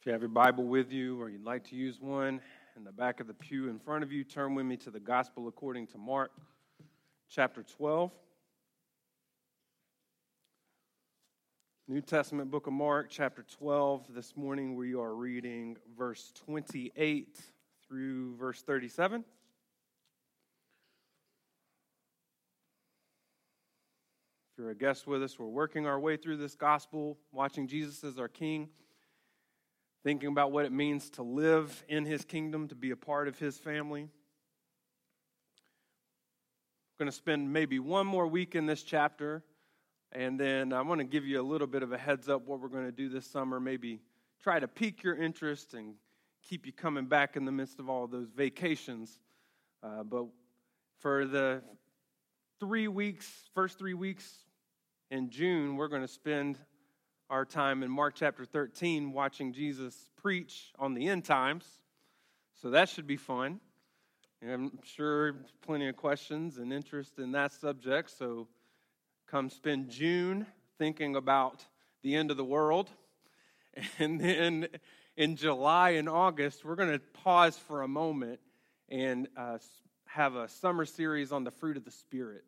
If you have your Bible with you or you'd like to use one, in the back of the pew in front of you, turn with me to the Gospel according to Mark, chapter 12. New Testament book of Mark, chapter 12. This morning we are reading verse 28 through verse 37. If you're a guest with us, we're working our way through this gospel, watching Jesus as our King, thinking about what it means to live in his kingdom, to be a part of his family. I'm going to spend maybe one more week in this chapter, and then I want to give you a little bit of a heads up what we're going to do this summer, maybe try to pique your interest and keep you coming back in the midst of all of those vacations. But for the first three weeks in June, we're going to spend our time in Mark chapter 13, watching Jesus preach on the end times. So that should be fun. And I'm sure plenty of questions and interest in that subject. So come spend June thinking about the end of the world. And then in July and August, we're going to pause for a moment and have a summer series on the fruit of the Spirit.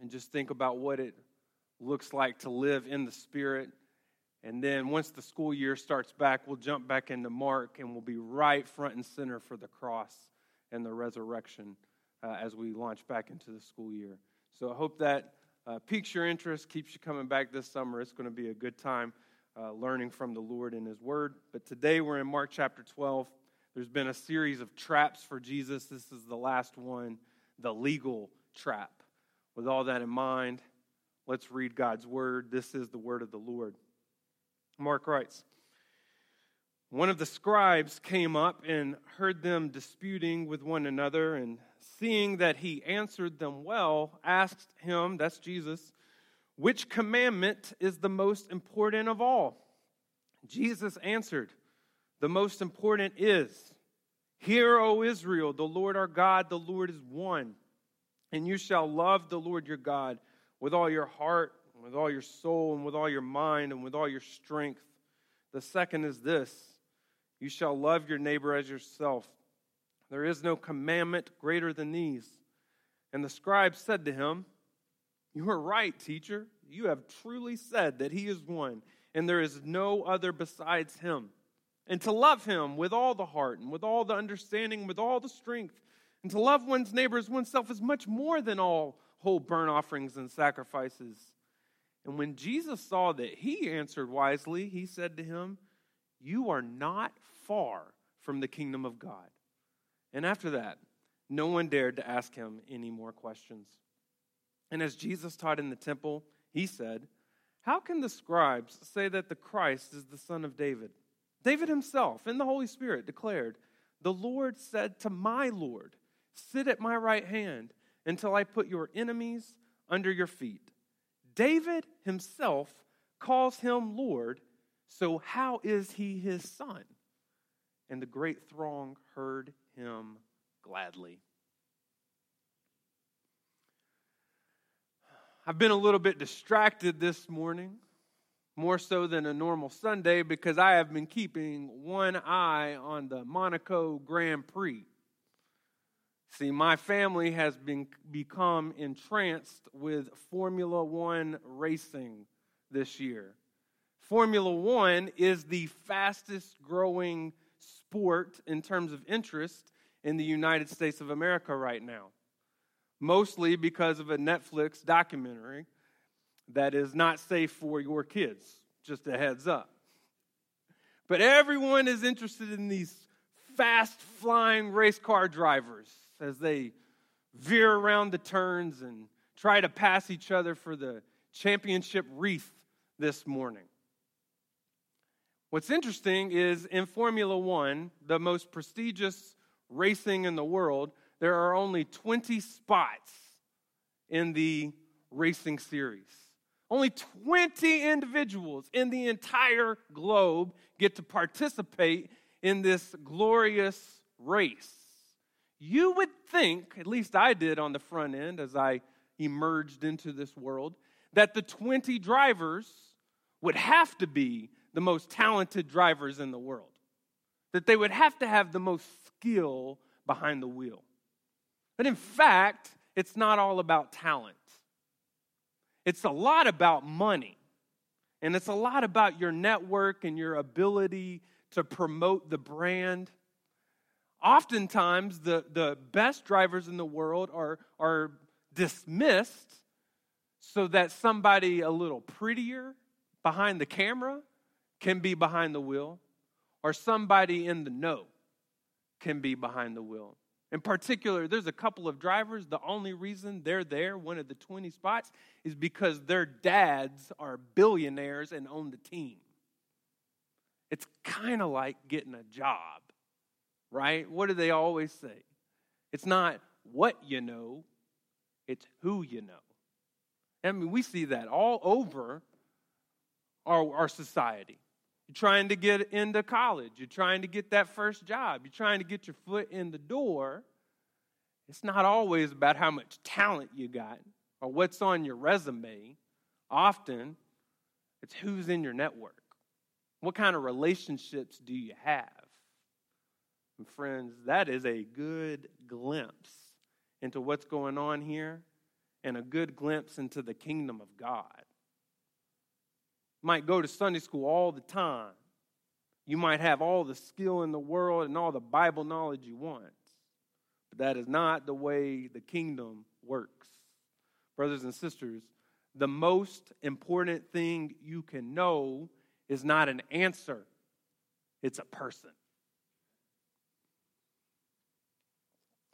And just think about what it looks like to live in the Spirit. And then once the school year starts back, we'll jump back into Mark and we'll be right front and center for the cross and the resurrection as we launch back into the school year. So I hope that piques your interest, keeps you coming back this summer. It's going to be a good time learning from the Lord and his word. But today we're in Mark chapter 12. There's been a series of traps for Jesus. This is the last one, the legal trap. With all that in mind, let's read God's word. This is the word of the Lord. Mark writes, "One of the scribes came up and heard them disputing with one another, and seeing that he answered them well, asked him," that's Jesus, "which commandment is the most important of all? Jesus answered, 'The most important is, Hear, O Israel, the Lord our God, the Lord is one, and you shall love the Lord your God with all your heart, and with all your soul, and with all your mind, and with all your strength. The second is this, you shall love your neighbor as yourself. There is no commandment greater than these.' And the scribe said to him, 'You are right, teacher. You have truly said that he is one, and there is no other besides him. And to love him with all the heart, and with all the understanding, and with all the strength, and to love one's neighbor as oneself is much more than all whole burnt offerings and sacrifices.' And when Jesus saw that he answered wisely, he said to him, 'You are not far from the kingdom of God.' And after that, no one dared to ask him any more questions. And as Jesus taught in the temple, he said, 'How can the scribes say that the Christ is the son of David? David himself in the Holy Spirit declared, 'The Lord said to my Lord, sit at my right hand until I put your enemies under your feet.' David himself calls him Lord, so how is he his son?' And the great throng heard him gladly." I've been a little bit distracted this morning, more so than a normal Sunday, because I have been keeping one eye on the Monaco Grand Prix. See, my family has become entranced with Formula One racing this year. Formula One is the fastest growing sport in terms of interest in the United States of America right now, mostly because of a Netflix documentary that is not safe for your kids, just a heads up. But everyone is interested in these fast-flying race car drivers as they veer around the turns and try to pass each other for the championship wreath this morning. What's interesting is in Formula One, the most prestigious racing in the world, there are only 20 spots in the racing series. Only 20 individuals in the entire globe get to participate in this glorious race. You would think, at least I did on the front end as I emerged into this world, that the 20 drivers would have to be the most talented drivers in the world, that they would have to have the most skill behind the wheel. But in fact, it's not all about talent. It's a lot about money, and it's a lot about your network and your ability to promote the brand. Oftentimes, the best drivers in the world are dismissed so that somebody a little prettier behind the camera can be behind the wheel, or somebody in the know can be behind the wheel. In particular, there's a couple of drivers, the only reason they're there, one of the 20 spots, is because their dads are billionaires and own the team. It's kind of like getting a job, right? What do they always say? It's not what you know, it's who you know. I mean, we see that all over our society. You're trying to get into college. You're trying to get that first job. You're trying to get your foot in the door. It's not always about how much talent you got or what's on your resume. Often, it's who's in your network. What kind of relationships do you have? And friends, that is a good glimpse into what's going on here and a good glimpse into the kingdom of God. Might go to Sunday school all the time. You might have all the skill in the world and all the Bible knowledge you want. But that is not the way the kingdom works. Brothers and sisters, the most important thing you can know is not an answer. It's a person.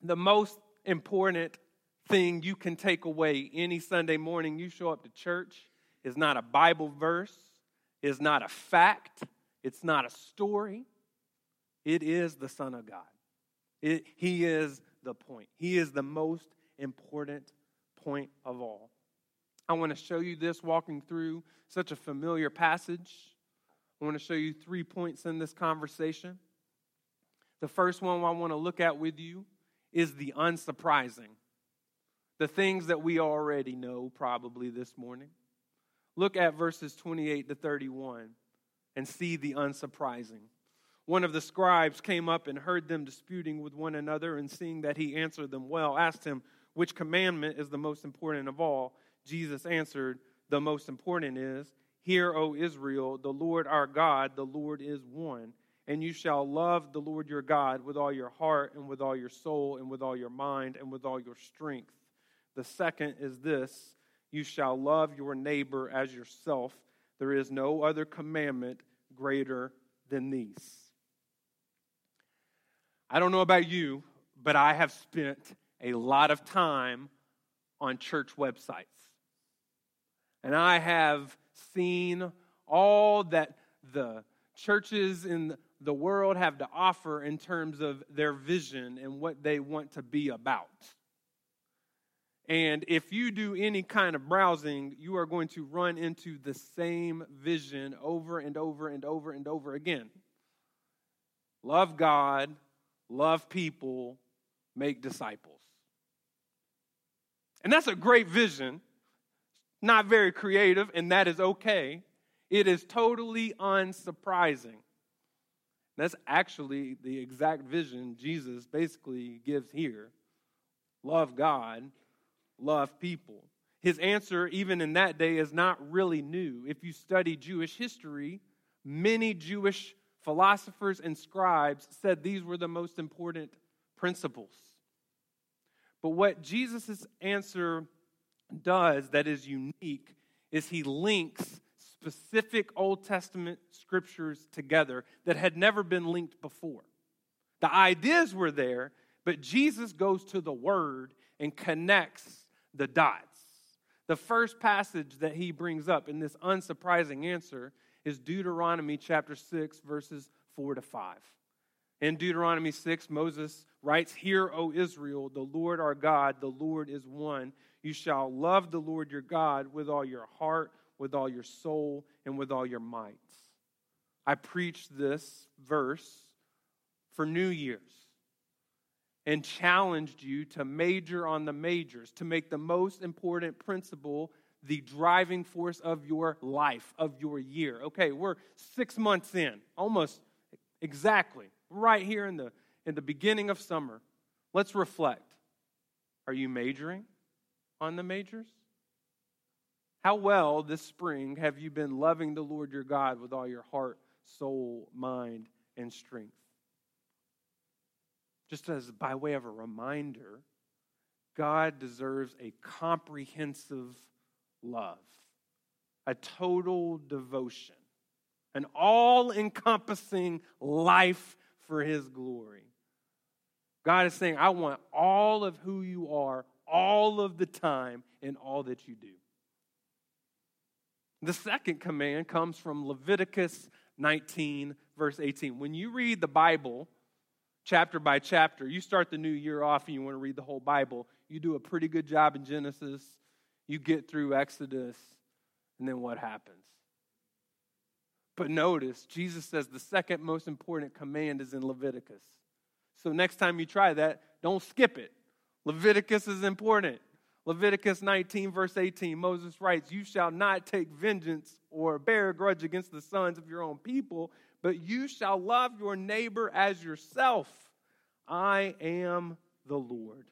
The most important thing you can take away any Sunday morning you show up to church is not a Bible verse, is not a fact, it's not a story. It is the Son of God. He is the point. He is the most important point of all. I want to show you this walking through such a familiar passage. I want to show you 3 points in this conversation. The first one I want to look at with you is the unsurprising, the things that we already know probably this morning. Look at verses 28 to 31 and see the unsurprising. One of the scribes came up and heard them disputing with one another, and seeing that he answered them well, asked him, which commandment is the most important of all? Jesus answered, the most important is, hear, O Israel, the Lord our God, the Lord is one. And you shall love the Lord your God with all your heart and with all your soul and with all your mind and with all your strength. The second is this. You shall love your neighbor as yourself. There is no other commandment greater than these. I don't know about you, but I have spent a lot of time on church websites. And I have seen all that the churches in the world have to offer in terms of their vision and what they want to be about. And if you do any kind of browsing, you are going to run into the same vision over and over and over and over again. Love God, love people, make disciples. And that's a great vision, not very creative, and that is okay. It is totally unsurprising. That's actually the exact vision Jesus basically gives here. Love God, love people. His answer, even in that day, is not really new. If you study Jewish history, many Jewish philosophers and scribes said these were the most important principles. But what Jesus' answer does that is unique is he links specific Old Testament scriptures together that had never been linked before. The ideas were there, but Jesus goes to the Word and connects the dots. The first passage that he brings up in this unsurprising answer is Deuteronomy chapter 6, verses 4 to 5. In Deuteronomy 6, Moses writes, hear, O Israel, the Lord our God, the Lord is one. You shall love the Lord your God with all your heart, with all your soul, and with all your might. I preached this verse for New Year's and challenged you to major on the majors, to make the most important principle the driving force of your life, of your year. Okay, we're 6 months in, almost exactly, right here in the beginning of summer. Let's reflect. Are you majoring on the majors? How well this spring have you been loving the Lord your God with all your heart, soul, mind, and strength? Just as by way of a reminder, God deserves a comprehensive love, a total devotion, an all-encompassing life for his glory. God is saying, I want all of who you are, all of the time, and all that you do. The second command comes from Leviticus 19, verse 18. When you read the Bible, chapter by chapter, you start the new year off and you want to read the whole Bible. You do a pretty good job in Genesis. You get through Exodus, and then what happens? But notice, Jesus says the second most important command is in Leviticus. So next time you try that, don't skip it. Leviticus is important. Leviticus 19, verse 18, Moses writes, "You shall not take vengeance or bear a grudge against the sons of your own people, but you shall love your neighbor as yourself. I am the Lord."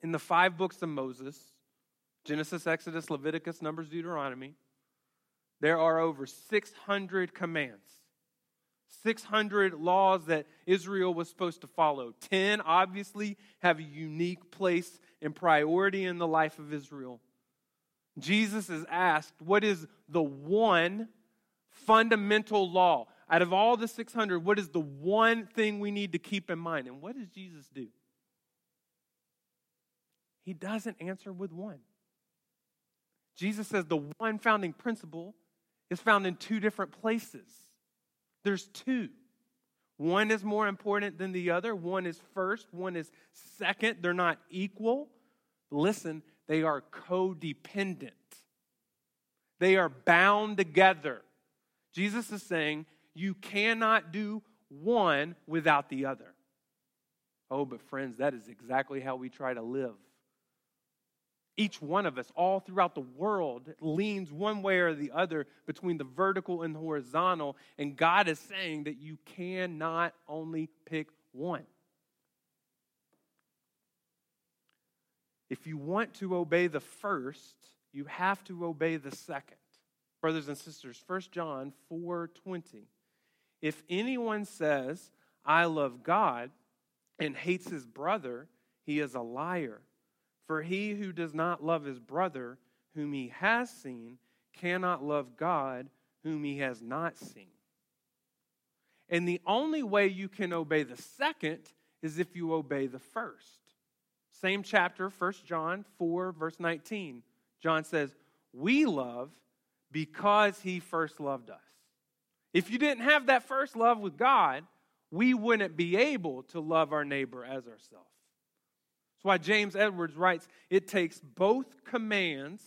In the 5 books of Moses, Genesis, Exodus, Leviticus, Numbers, Deuteronomy, there are over 600 commands, 600 laws that Israel was supposed to follow. 10 obviously have a unique place and priority in the life of Israel. Jesus is asked, what is the one fundamental law? Out of all the 600, what is the one thing we need to keep in mind? And what does Jesus do? He doesn't answer with one. Jesus says the one founding principle is found in 2 different places. There's 2. One is more important than the other. One is first. One is second. They're not equal. Listen, they are codependent. They are bound together. Jesus is saying, you cannot do one without the other. Oh, but friends, that is exactly how we try to live. Each one of us, all throughout the world, leans one way or the other between the vertical and the horizontal, and God is saying that you cannot only pick one. If you want to obey the first, you have to obey the second. Brothers and sisters, 1 John 4:20. If anyone says, I love God, and hates his brother, he is a liar. For he who does not love his brother, whom he has seen, cannot love God, whom he has not seen. And the only way you can obey the second is if you obey the first. Same chapter, 1 John 4, verse 19. John says, we love because he first loved us. If you didn't have that first love with God, we wouldn't be able to love our neighbor as ourselves. That's why James Edwards writes, it takes both commands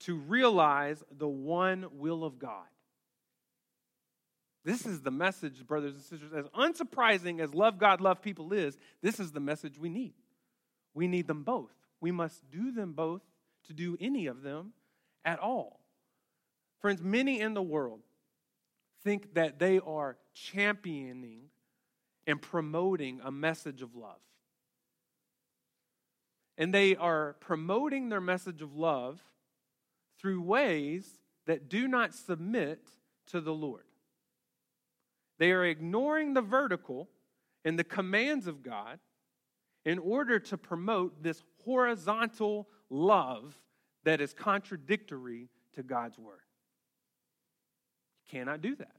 to realize the one will of God. This is the message, brothers and sisters, as unsurprising as love God, love people is, this is the message we need. We need them both. We must do them both to do any of them at all. Friends, many in the world think that they are championing and promoting a message of love. And they are promoting their message of love through ways that do not submit to the Lord. They are ignoring the vertical and the commands of God in order to promote this horizontal love that is contradictory to God's word. Cannot do that.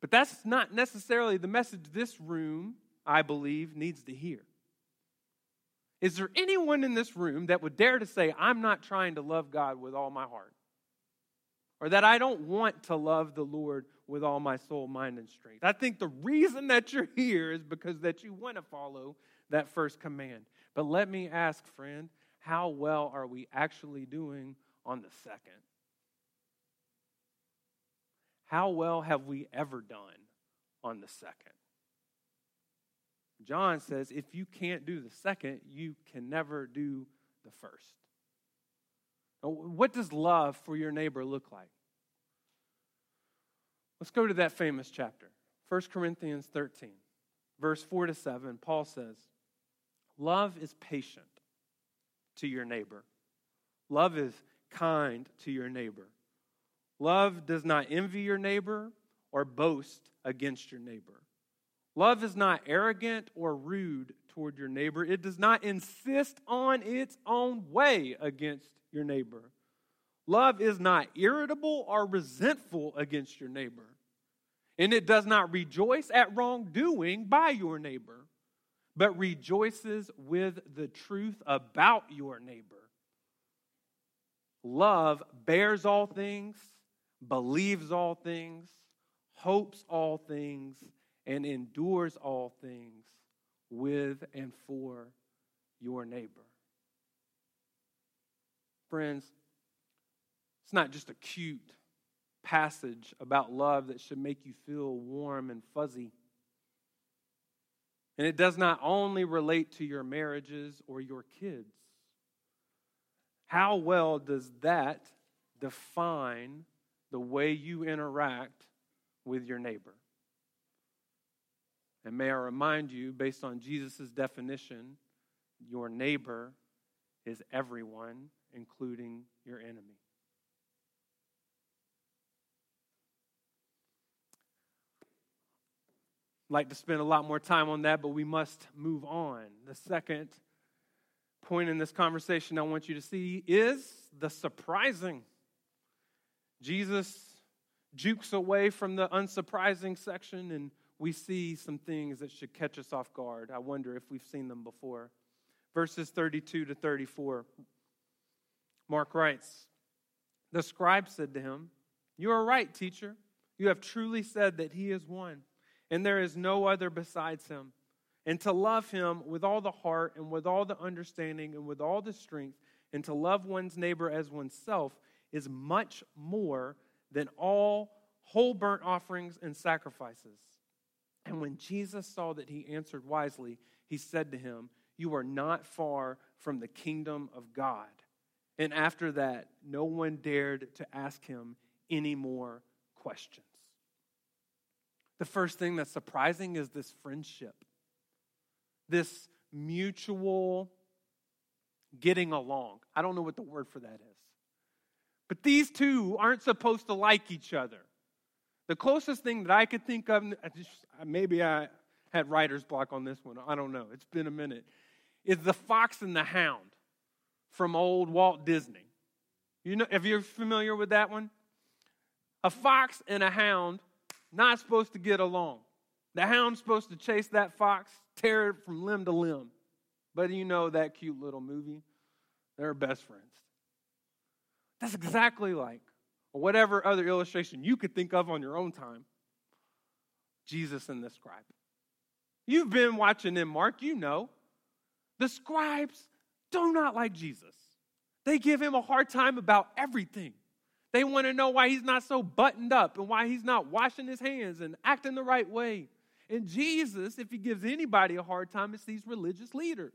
But that's not necessarily the message this room, I believe, needs to hear. Is there anyone in this room that would dare to say, I'm not trying to love God with all my heart? Or that I don't want to love the Lord with all my soul, mind, and strength? I think the reason that you're here is because that you want to follow that first command. But let me ask, friend, how well are we actually doing on the second? How well have we ever done on the second? John says, if you can't do the second, you can never do the first. Now, what does love for your neighbor look like? Let's go to that famous chapter, 1 Corinthians 13, verse 4-7. Paul says, love is patient to your neighbor. Love is kind to your neighbor. Love does not envy your neighbor or boast against your neighbor. Love is not arrogant or rude toward your neighbor. It does not insist on its own way against your neighbor. Love is not irritable or resentful against your neighbor. And it does not rejoice at wrongdoing by your neighbor, but rejoices with the truth about your neighbor. Love bears all things, believes all things, hopes all things, and endures all things with and for your neighbor. Friends, it's not just a cute passage about love that should make you feel warm and fuzzy. And it does not only relate to your marriages or your kids. How well does that define the way you interact with your neighbor? And may I remind you, based on Jesus' definition, your neighbor is everyone, including your enemy. I'd like to spend a lot more time on that, but we must move on. The second point in this conversation I want you to see is the surprising. Jesus jukes away from the unsurprising section, and we see some things that should catch us off guard. I wonder if we've seen them before. Verses 32-34, Mark writes, the scribe said to him, you are right, teacher. You have truly said that he is one, and there is no other besides him. And to love him with all the heart and with all the understanding and with all the strength, and to love one's neighbor as oneself is much more than all whole burnt offerings and sacrifices. And when Jesus saw that he answered wisely, he said to him, you are not far from the kingdom of God. And after that, no one dared to ask him any more questions. The first thing that's surprising is this friendship, this mutual getting along. I don't know what the word for that is. But these two aren't supposed to like each other. The closest thing that I could think of, maybe I had writer's block on this one, I don't know, it's been a minute, is The Fox and the Hound from old Walt Disney. You know, if you're familiar with that one, a fox and a hound not supposed to get along. The hound's supposed to chase that fox, tear it from limb to limb. But you know that cute little movie, they're best friends. That's exactly like, or whatever other illustration you could think of on your own time, Jesus and the scribe. You've been watching him, Mark, you know. The scribes do not like Jesus. They give him a hard time about everything. They want to know why he's not so buttoned up and why he's not washing his hands and acting the right way. And Jesus, if he gives anybody a hard time, it's these religious leaders.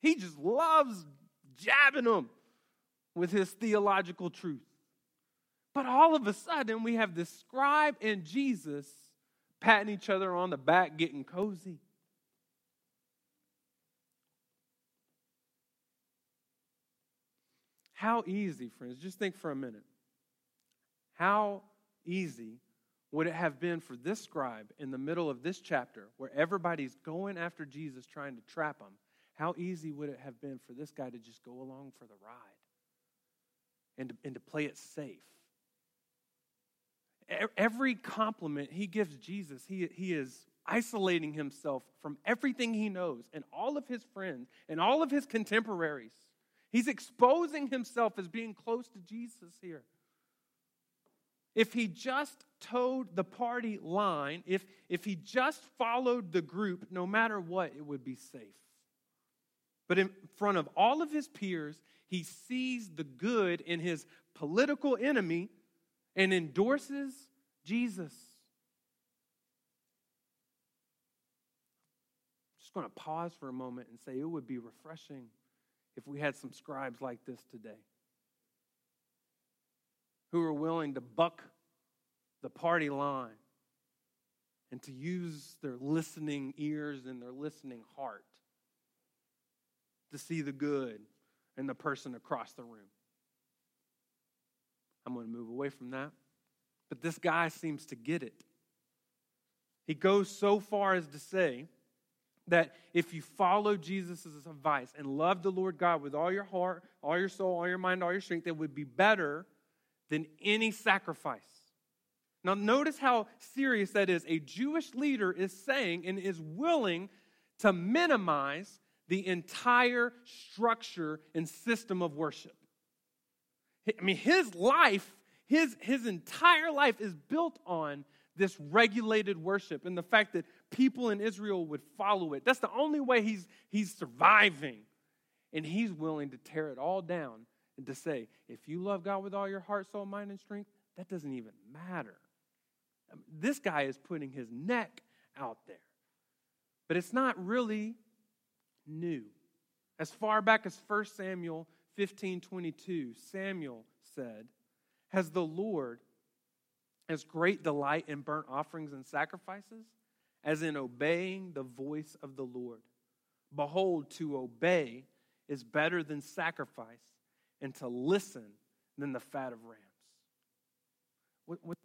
He just loves jabbing them with his theological truth. But all of a sudden, we have this scribe and Jesus patting each other on the back, getting cozy. How easy, friends, just think for a minute. How easy would it have been for this scribe in the middle of this chapter where everybody's going after Jesus trying to trap him? How easy would it have been for this guy to just go along for the ride and to play it safe? Every compliment he gives Jesus, he is isolating himself from everything he knows and all of his friends and all of his contemporaries. He's exposing himself as being close to Jesus here. If he just towed the party line, if he just followed the group, no matter what, it would be safe. But in front of all of his peers, he sees the good in his political enemy and endorses Jesus. I'm just going to pause for a moment and say it would be refreshing if we had some scribes like this today. who are willing to buck the party line and to use their listening ears and their listening heart to see the good in the person across the room. I'm going to move away from that. But this guy seems to get it. He goes so far as to say that if you follow Jesus' advice and love the Lord God with all your heart, all your soul, all your mind, all your strength, that would be better than any sacrifice. Now, notice how serious that is. A Jewish leader is saying and is willing to minimize the entire structure and system of worship. I mean, his life, his entire life is built on this regulated worship and the fact that people in Israel would follow it. That's the only way he's surviving. And he's willing to tear it all down and to say, if you love God with all your heart, soul, mind, and strength, that doesn't even matter. I mean, this guy is putting his neck out there. But it's not really new. As far back as 1 Samuel 15:22, Samuel said, has the Lord as great delight in burnt offerings and sacrifices as in obeying the voice of the Lord? Behold, to obey is better than sacrifice, and to listen than the fat of rams. What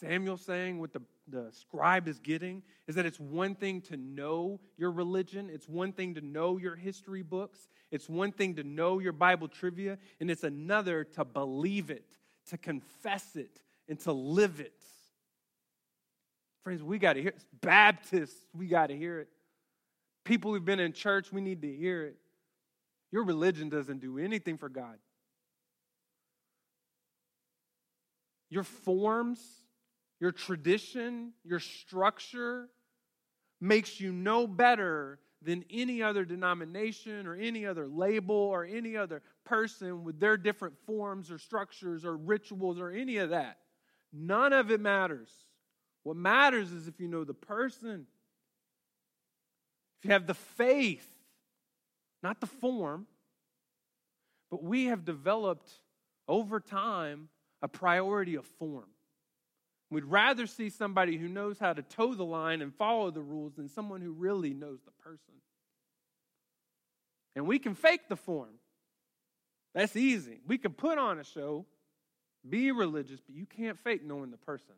Samuel's saying, what the scribe is getting, is that it's one thing to know your religion. It's one thing to know your history books. It's one thing to know your Bible trivia. And it's another to believe it, to confess it, and to live it. Friends, we got to hear it. Baptists, we got to hear it. People who've been in church, we need to hear it. Your religion doesn't do anything for God. Your forms, your tradition, your structure makes you no better than any other denomination or any other label or any other person with their different forms or structures or rituals or any of that. None of it matters. What matters is if you know the person, if you have the faith, not the form. But we have developed over time a priority of form. We'd rather see somebody who knows how to toe the line and follow the rules than someone who really knows the person. And we can fake the form. That's easy. We can put on a show, be religious, but you can't fake knowing the person.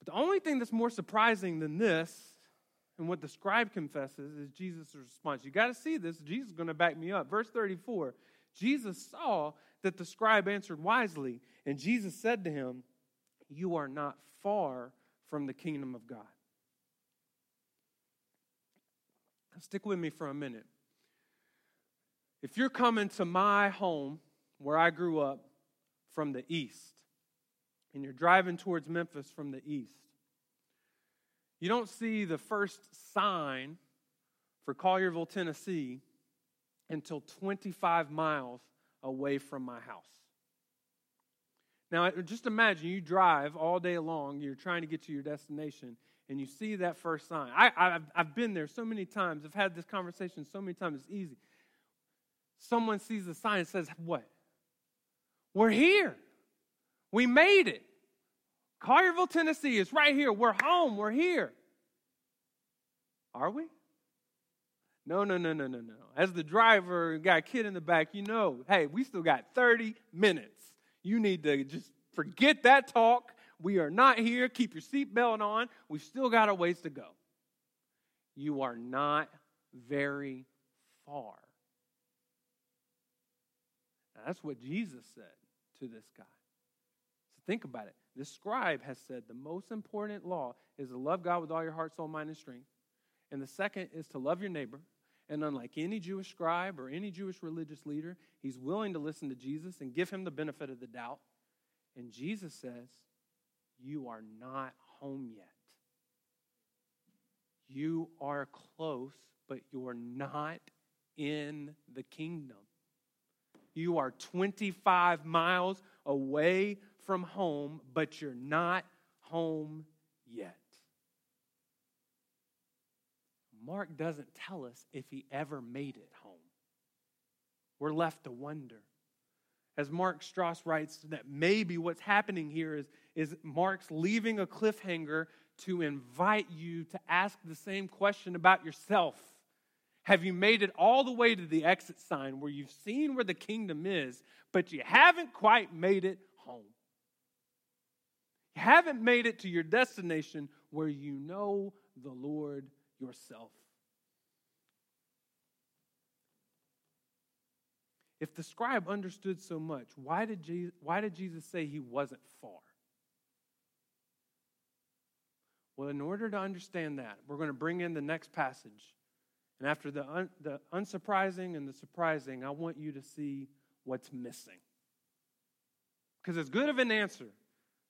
But the only thing that's more surprising than this and what the scribe confesses is Jesus' response. You got to see this. Jesus is going to back me up. Verse 34, Jesus saw that the scribe answered wisely, and Jesus said to him, you are not far from the kingdom of God. Now stick with me for a minute. If you're coming to my home, where I grew up, from the east, and you're driving towards Memphis from the east, you don't see the first sign for Collierville, Tennessee, until 25 miles away from my house. Now, just imagine you drive all day long, you're trying to get to your destination, and you see that first sign. I've been there so many times. I've had this conversation so many times. It's easy. Someone sees the sign and says, what? We're here. We made it. Collierville, Tennessee is right here. We're home. We're here. Are we? No. As the driver and got a kid in the back, you know, hey, we still got 30 minutes. You need to just forget that talk. We are not here. Keep your seatbelt on. We've still got a ways to go. You are not very far. Now, that's what Jesus said to this guy. So think about it. This scribe has said the most important law is to love God with all your heart, soul, mind, and strength. And the second is to love your neighbor. And unlike any Jewish scribe or any Jewish religious leader, he's willing to listen to Jesus and give him the benefit of the doubt. And Jesus says, you are not home yet. You are close, but you're not in the kingdom. You are 25 miles away from home, but you're not home yet. Mark doesn't tell us if he ever made it home. We're left to wonder. as Mark Strauss writes, that maybe what's happening here is Mark's leaving a cliffhanger to invite you to ask the same question about yourself. Have you made it all the way to the exit sign where you've seen where the kingdom is, but you haven't quite made it home? You haven't made it to your destination where you know the Lord yourself. If the scribe understood so much, why did Jesus say he wasn't far? Well, in order to understand that, we're going to bring in the next passage. And after the unsurprising and the surprising, I want you to see what's missing. Because as good of an answer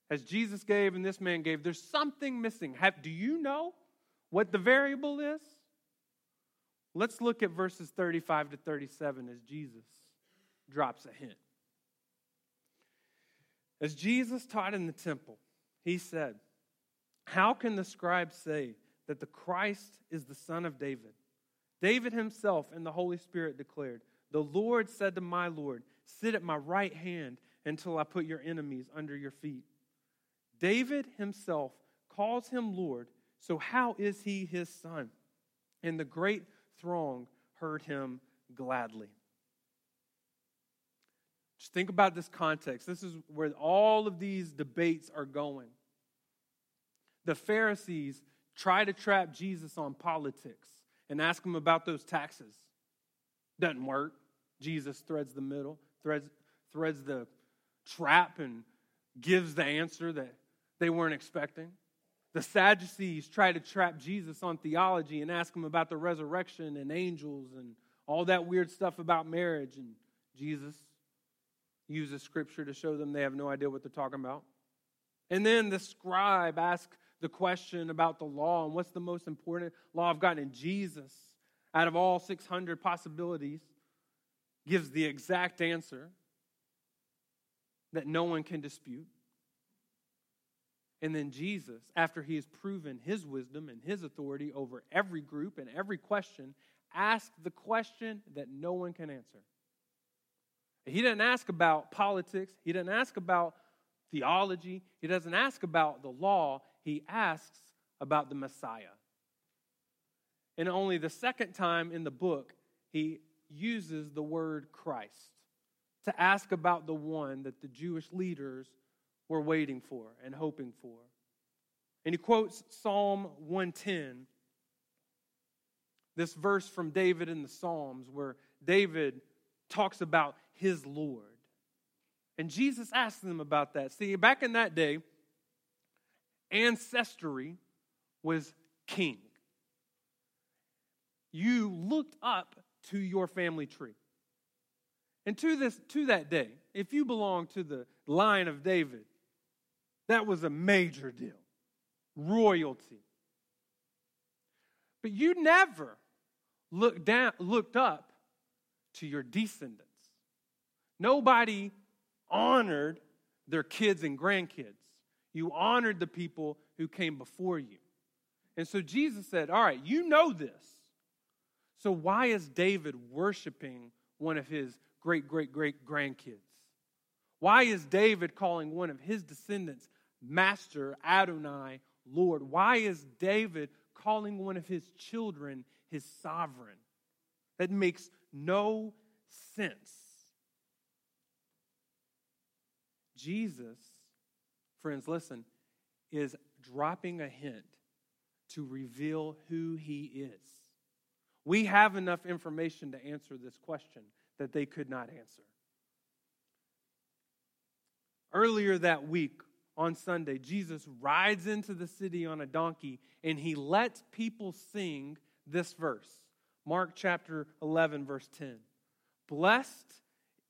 as Jesus gave and this man gave, there's something missing. Do you know what the variable is? Let's look at verses 35 to 37 as Jesus drops a hint. As Jesus taught in the temple, he said, "How can the scribes say that the Christ is the son of David? David himself and the Holy Spirit declared, 'The Lord said to my Lord, sit at my right hand until I put your enemies under your feet.' David himself calls him Lord, so how is he his son?" And the great throng heard him gladly. Just think about this context. This is where all of these debates are going. The Pharisees try to trap Jesus on politics and ask him about those taxes. Doesn't work. Jesus threads the middle, threads the trap and gives the answer that they weren't expecting. The Sadducees try to trap Jesus on theology and ask him about the resurrection and angels and all that weird stuff about marriage. And Jesus uses scripture to show them they have no idea what they're talking about. And then the scribe asks the question about the law and what's the most important law I've gotten. And Jesus, out of all 600 possibilities, gives the exact answer that no one can dispute. And then Jesus, after he has proven his wisdom and his authority over every group and every question, asks the question that no one can answer. He didn't ask about politics. He didn't ask about theology. He doesn't ask about the law. He asks about the Messiah. And only the second time in the book, he uses the word Christ to ask about the one that the Jewish leaders were waiting for and hoping for. And he quotes Psalm 110, this verse from David in the Psalms where David talks about his Lord. And Jesus asked them about that. See, back in that day, ancestry was king. You looked up to your family tree. And to that day, if you belonged to the line of David, that was a major deal. Royalty. But you never looked up to your descendants. Nobody honored their kids and grandkids. You honored the people who came before you. And so Jesus said, all right, you know this. So why is David worshiping one of his great-great-great-grandkids? Why is David calling one of his descendants Master, Adonai, Lord? Why is David calling one of his children his sovereign? That makes no sense. Jesus, friends, listen, is dropping a hint to reveal who he is. We have enough information to answer this question that they could not answer. Earlier that week, on Sunday, Jesus rides into the city on a donkey and he lets people sing this verse. Mark chapter 11, verse 10. "Blessed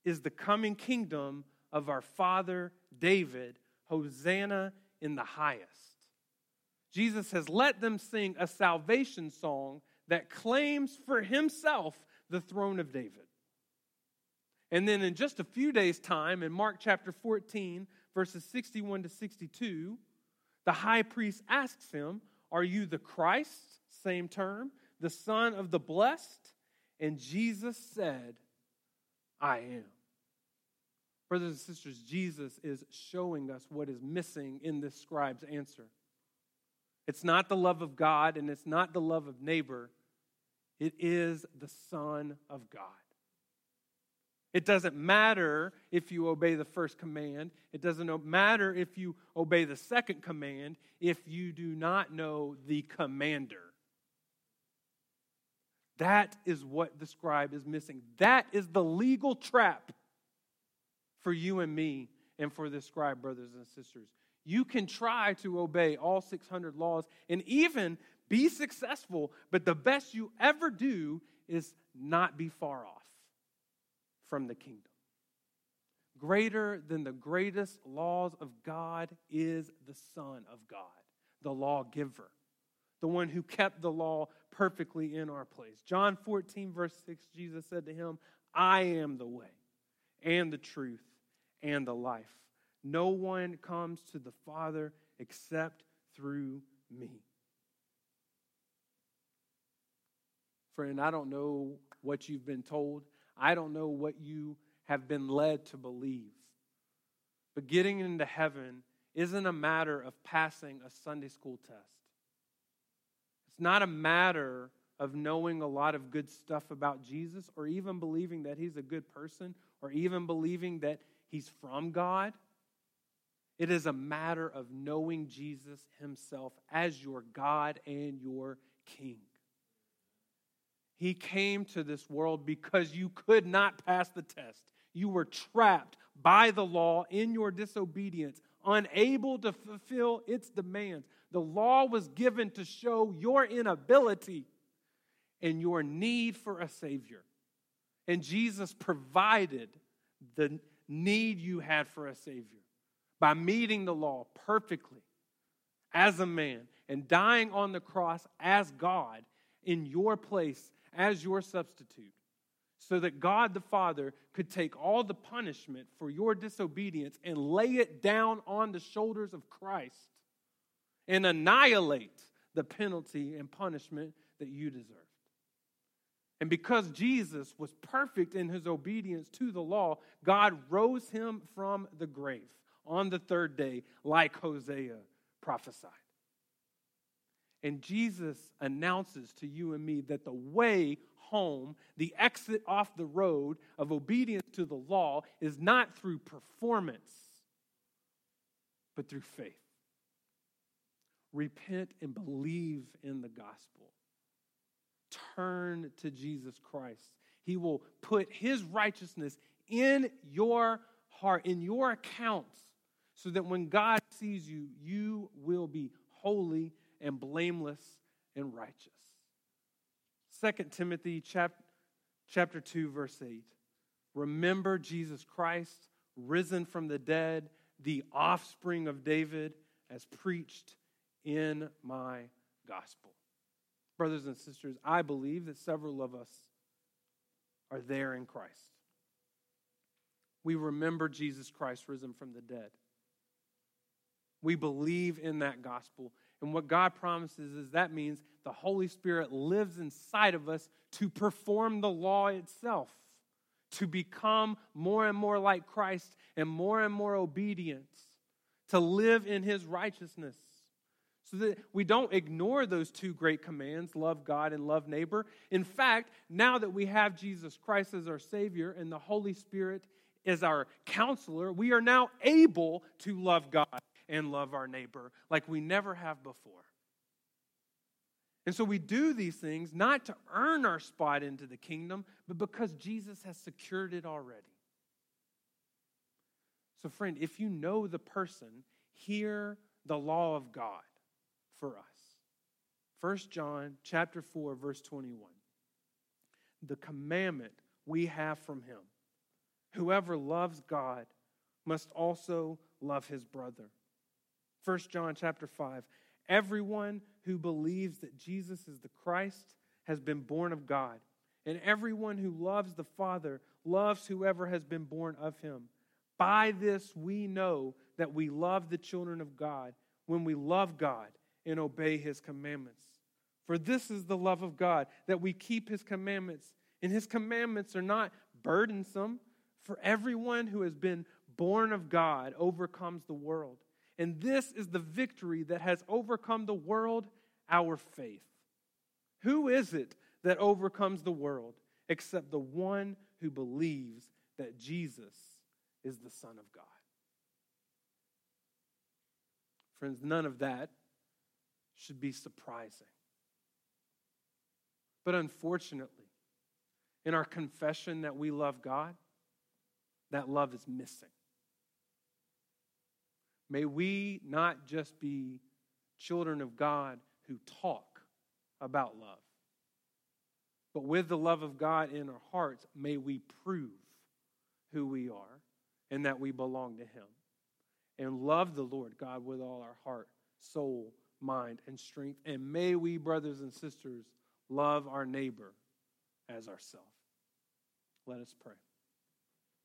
is the coming kingdom of our father David. Hosanna in the highest." Jesus has let them sing a salvation song that claims for himself the throne of David. And then in just a few days' time, in Mark chapter 14, verses 61 to 62, the high priest asks him, "Are you the Christ?" Same term, "the Son of the Blessed?" And Jesus said, "I am." Brothers and sisters, Jesus is showing us what is missing in this scribe's answer. It's not the love of God and it's not the love of neighbor. It is the Son of God. It doesn't matter if you obey the first command. It doesn't matter if you obey the second command if you do not know the commander. That is what the scribe is missing. That is the legal trap for you and me and for this scribe, brothers and sisters. You can try to obey all 600 laws and even be successful, but the best you ever do is not be far off from the kingdom. Greater than the greatest laws of God is the Son of God, the lawgiver, the one who kept the law perfectly in our place. John 14, verse 6, Jesus said to him, I am the way and the truth and the life. No one comes to the Father except through me. Friend, I don't know what you've been told. I don't know what you have been led to believe. But getting into heaven isn't a matter of passing a Sunday school test. It's not a matter of knowing a lot of good stuff about Jesus or even believing that he's a good person or even believing that he's from God. It is a matter of knowing Jesus himself as your God and your King. He came to this world because you could not pass the test. You were trapped by the law in your disobedience, unable to fulfill its demands. The law was given to show your inability and your need for a Savior. And Jesus provided the need you had for a Savior by meeting the law perfectly as a man and dying on the cross as God in your place as your substitute, so that God the Father could take all the punishment for your disobedience and lay it down on the shoulders of Christ and annihilate the penalty and punishment that you deserved. And because Jesus was perfect in his obedience to the law, God rose him from the grave on the third day, like Hosea prophesied. And Jesus announces to you and me that the way home, the exit off the road of obedience to the law, is not through performance, but through faith. Repent and believe in the gospel. Turn to Jesus Christ. He will put his righteousness in your heart, in your accounts, so that when God sees you, you will be holy and blameless and righteous. 2 Timothy chapter 2, verse 8. Remember Jesus Christ, risen from the dead, the offspring of David, as preached in my gospel. Brothers and sisters, I believe that several of us are there in Christ. We remember Jesus Christ, risen from the dead. We believe in that gospel. And what God promises is that means the Holy Spirit lives inside of us to perform the law itself, to become more and more like Christ and more obedient, to live in his righteousness, so that we don't ignore those two great commands, love God and love neighbor. In fact, now that we have Jesus Christ as our Savior and the Holy Spirit is our counselor, we are now able to love God and love our neighbor like we never have before. And so we do these things not to earn our spot into the kingdom, but because Jesus has secured it already. So friend, if you know the person, hear the law of God for us. 1 John chapter 4, verse 21. The commandment we have from him: whoever loves God must also love his brother. 1 John chapter 5, everyone who believes that Jesus is the Christ has been born of God, and everyone who loves the Father loves whoever has been born of him. By this we know that we love the children of God, when we love God and obey his commandments. For this is the love of God, that we keep his commandments, and his commandments are not burdensome, for everyone who has been born of God overcomes the world. And this is the victory that has overcome the world, our faith. Who is it that overcomes the world except the one who believes that Jesus is the Son of God? Friends, none of that should be surprising. But unfortunately, in our confession that we love God, that love is missing. May we not just be children of God who talk about love, but with the love of God in our hearts, may we prove who we are and that we belong to Him and love the Lord God with all our heart, soul, mind, and strength. And may we, brothers and sisters, love our neighbor as ourselves. Let us pray.